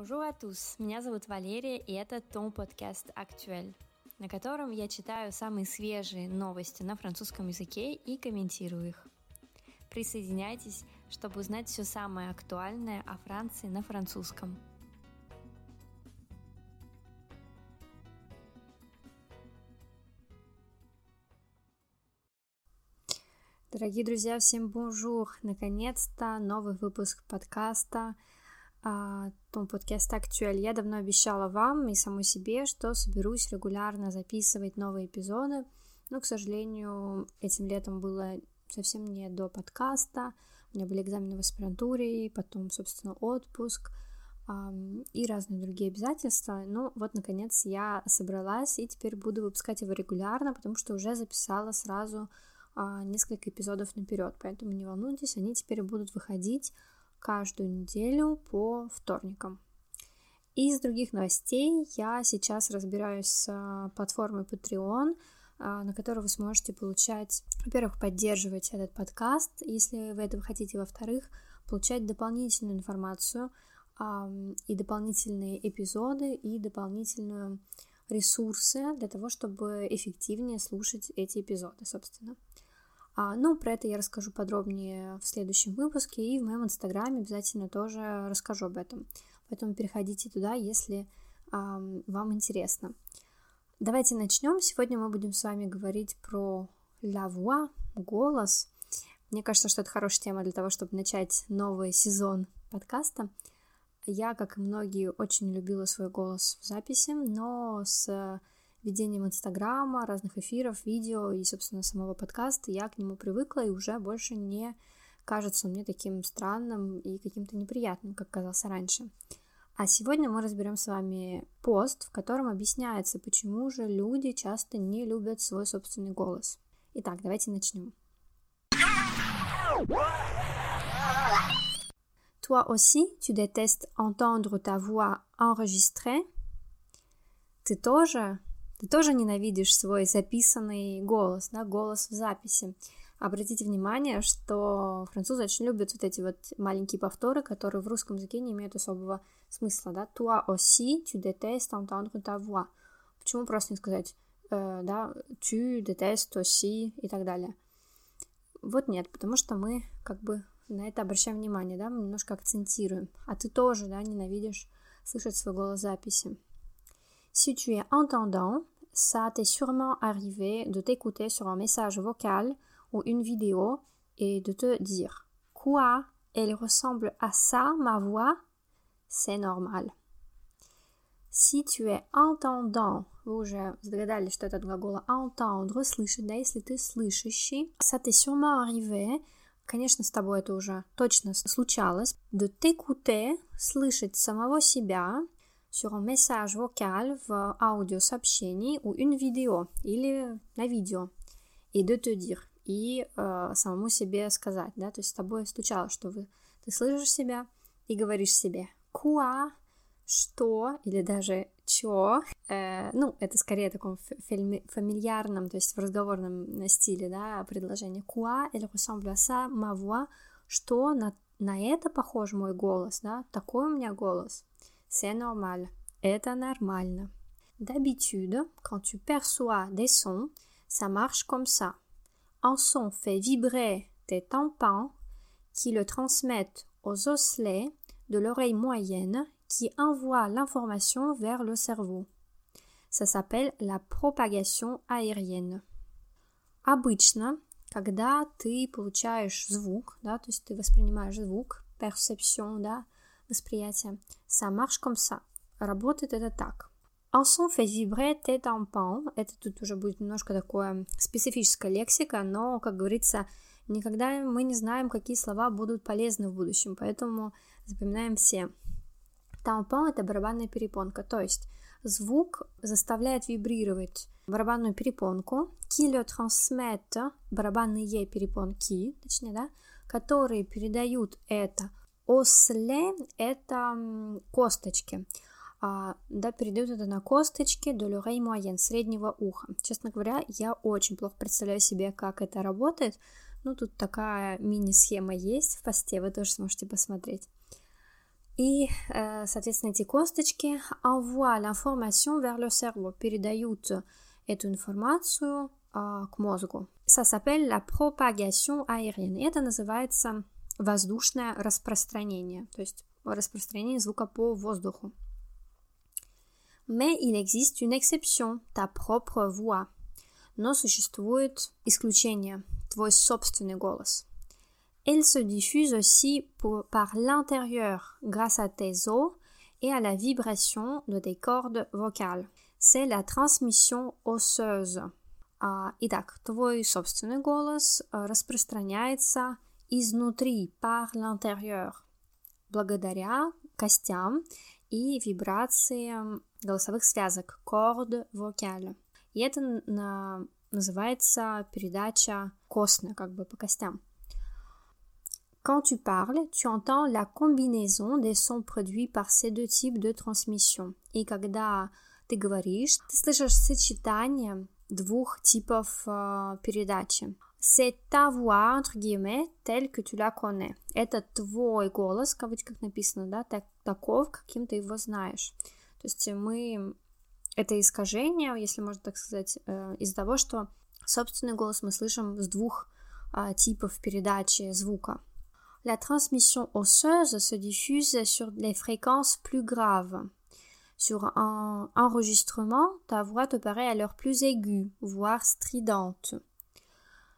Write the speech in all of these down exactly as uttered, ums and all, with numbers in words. Bonjour à tous, меня зовут Валерия, и это Tom Podcast Actuel, на котором я читаю самые свежие новости на французском языке и комментирую их. Присоединяйтесь, чтобы узнать все самое актуальное о Франции на французском. Дорогие друзья, всем bonjour! Наконец-то новый выпуск подкаста Том Podcast Actuel. Я давно обещала вам и самой себе, что соберусь регулярно записывать новые эпизоды, но, к сожалению, этим летом было совсем не до подкаста, у меня были экзамены в аспирантуре, потом, собственно, отпуск и разные другие обязательства, но вот, наконец, я собралась и теперь буду выпускать его регулярно, потому что уже записала сразу несколько эпизодов наперед, поэтому не волнуйтесь, они теперь будут выходить каждую неделю по вторникам. Из других новостей я сейчас разбираюсь с платформой Patreon, на которой вы сможете получать, во-первых, поддерживать этот подкаст, если вы этого хотите, во-вторых, получать дополнительную информацию и дополнительные эпизоды, и дополнительные ресурсы для того, чтобы эффективнее слушать эти эпизоды, собственно. Ну, про это я расскажу подробнее в следующем выпуске, и в моем инстаграме обязательно тоже расскажу об этом. Поэтому переходите туда, если э, вам интересно. Давайте начнем. Сегодня мы будем с вами говорить про Лавуа, голос. Мне кажется, что это хорошая тема для того, чтобы начать новый сезон подкаста. Я, как и многие, очень любила свой голос в записи, но с ведением инстаграма, разных эфиров, видео и, собственно, самого подкаста, я к нему привыкла и уже больше не кажется мне таким странным и каким-то неприятным, как казался раньше. А сегодня мы разберем с вами пост, в котором объясняется, почему же люди часто не любят свой собственный голос. Итак, давайте начнем. Toi aussi, tu détestes entendre ta voix enregistrée? Ты тоже... Ты тоже ненавидишь свой записанный голос, да, голос в записи. Обратите внимание, что французы очень любят вот эти вот маленькие повторы, которые в русском языке не имеют особого смысла, да. Toi aussi, tu détestes entendre ta voix. Почему просто не сказать, э, да, tu détestes aussi и так далее. Вот нет, потому что мы как бы на это обращаем внимание, да, мы немножко акцентируем. А ты тоже, да, ненавидишь слышать свой голос в записи. Si tu es entendant, ça t'est sûrement arrivé de t'écouter sur un message vocal ou une vidéo et de te dire « Quoi? Elle ressemble à ça, ma voix? C'est normal. » Si tu es entendant, вы уже догадались, что это от глагола entendre, слышать, да, если ты слышащий. Ça t'est sûrement arrivé, конечно, с тобой это уже точно случалось, de t'écouter, слышать самого себя, sur un message vocal в аудиосообщении ou une vidéo, или на видео, et de te dire, и э, самому себе сказать, да, то есть с тобой случалось, что вы, ты слышишь себя и говоришь себе «quoi», «что» или даже «чё», э, ну, это скорее в таком фами- фамильярном, то есть в разговорном стиле, да, предложение «quoi, elle ressemble à ça, ma voix», «что, на, на это похож мой голос», да, «такой у меня голос». C'est normal. Это нормально. D'habitude, quand tu perçois des sons, ça marche comme ça. Un son fait vibrer tes tympans qui le transmettent aux osselets de l'oreille moyenne qui envoient l'information vers le cerveau. Ça s'appelle la propagation aérienne. Обычно, когда ты получаешь звук, да, то есть ты воспринимаешь звук, perception, да, восприятие. Ça marche comme ça. Работает это так. Un son fait vibrer tes tympans. Это тут уже будет немножко такое специфическая лексика, но, как говорится, никогда мы не знаем, какие слова будут полезны в будущем, поэтому запоминаем все. Тympan – это барабанная перепонка, то есть звук заставляет вибрировать барабанную перепонку. Qui le transmet, барабанные перепонки, точнее, да, которые передают это. Осле – это косточки, а, да, передают это на косточки de l'oreille moyenne, среднего уха. Честно говоря, я очень плохо представляю себе, как это работает, ну, тут такая мини-схема есть в посте, вы тоже сможете посмотреть. И, соответственно, эти косточки envoient l'information vers le cerveau, передают эту информацию к мозгу. Ça s'appelle la propagation aérienne. Это называется воздушное распространение, то есть распространение звука по воздуху. Mais il existe une exception, ta propre voix. Но существует исключение, твой собственный голос. Elle se diffuse aussi pour, par l'intérieur grâce à tes os et à la vibration de tes cordes vocales. C'est la transmission osseuse. Uh, итак, твой собственный голос uh, распространяется изнутри, par l'intérieur, благодаря костям и вибрациям голосовых связок, cordes vocales. И это uh, называется передача костная, как бы по костям. Quand tu parles, tu entends la combinaison des sons produits par ces deux types de transmission. И когда ты говоришь, ты слышишь сочетание двух типов э, передачи. C'est ta voix, entre guillemets, telle que tu la connais. Это твой голос, в кавычках написано, да, так, таков, каким ты его знаешь. То есть мы... Это искажение, если можно так сказать, э, из-за того, что собственный голос мы слышим с двух э, типов передачи звука. La transmission osseuse se diffuse sur les fréquences plus graves. Sur un enregistrement, ta voix te paraît alors plus aiguë, voire stridente.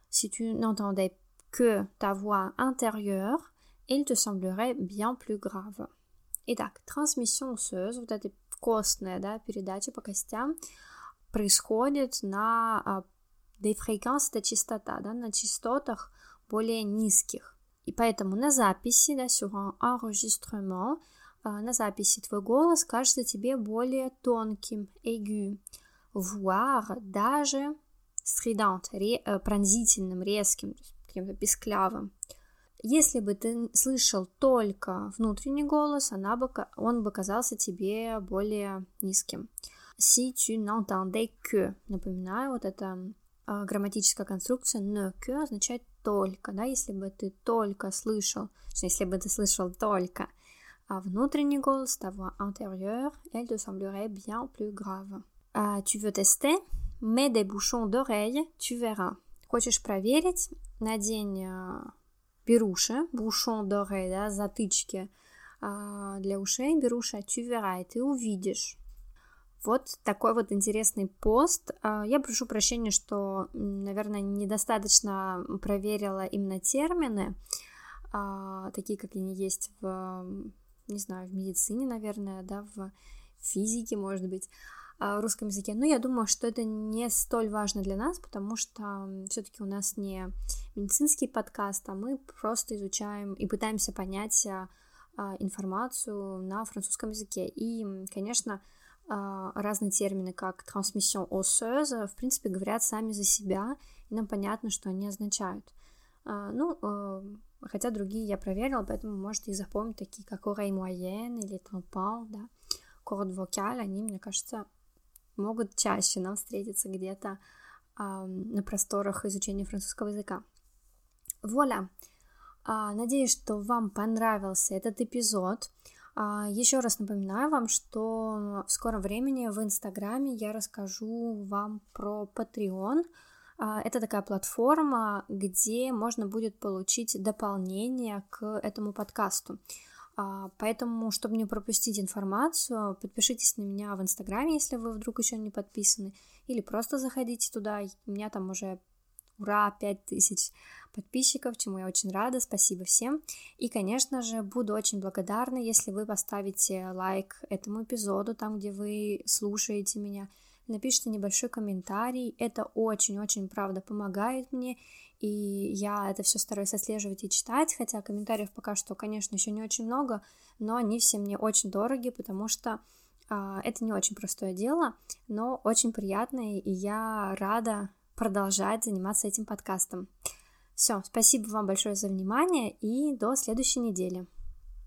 Si tu n'entendais que ta voix intérieure, elle te semblerait bien plus grave. Итак, transmission osseuse, вот эта костная, да, передача по костям, происходит на des fréquences, это частота, да, на частотах более низких. И поэтому на записи, да, sur un enregistrement, на записи твой голос кажется тебе более тонким, aigu, voire, даже strident, ре, пронзительным, резким, каким-то писклявым. Если бы ты слышал только внутренний голос, она бы, он бы казался тебе более низким. Si tu n'entendais que, напоминаю, вот эта грамматическая конструкция ne que означает только, да, если бы ты только слышал, если бы ты слышал только внутренний голос, ta voix intérieure, elle te semblerait bien plus grave. Uh, tu veux tester? Mets des bouchons d'oreille, tu verras. Хочешь проверить? Надень uh, беруши, bouchons d'oreille, да, затычки uh, для ушей, беруши, tu verras, ты увидишь. Вот такой вот интересный пост. Я прошу прощения, что, наверное, недостаточно проверила именно термины, такие, как они есть в, не знаю, в медицине, наверное, да, в физике, может быть, в русском языке. Но я думаю, что это не столь важно для нас, потому что все-таки у нас не медицинский подкаст, а мы просто изучаем и пытаемся понять информацию на французском языке. И, конечно, разные термины, как transmission osseuse, в принципе, говорят сами за себя, и нам понятно, что они означают. Ну, хотя другие я проверила, поэтому можете их запомнить, такие как oreille moyenne или tympan, да, cordes vocales, они, мне кажется, могут чаще нам встретиться где-то на просторах изучения французского языка. Voilà! Надеюсь, что вам понравился этот эпизод. Еще раз напоминаю вам, что в скором времени в Инстаграме я расскажу вам про Patreon. Это такая платформа, где можно будет получить дополнение к этому подкасту. Поэтому, чтобы не пропустить информацию, подпишитесь на меня в Инстаграме, если вы вдруг еще не подписаны, или просто заходите туда. У меня там уже... Ура, пять тысяч подписчиков, чему я очень рада, спасибо всем. И, конечно же, буду очень благодарна, если вы поставите лайк этому эпизоду, там, где вы слушаете меня, напишите небольшой комментарий, это очень-очень, правда, помогает мне, и я это все стараюсь отслеживать и читать, хотя комментариев пока что, конечно, еще не очень много, но они все мне очень дороги, потому что э, это не очень простое дело, но очень приятное, и я рада продолжать заниматься этим подкастом. Все, спасибо вам большое за внимание и до следующей недели.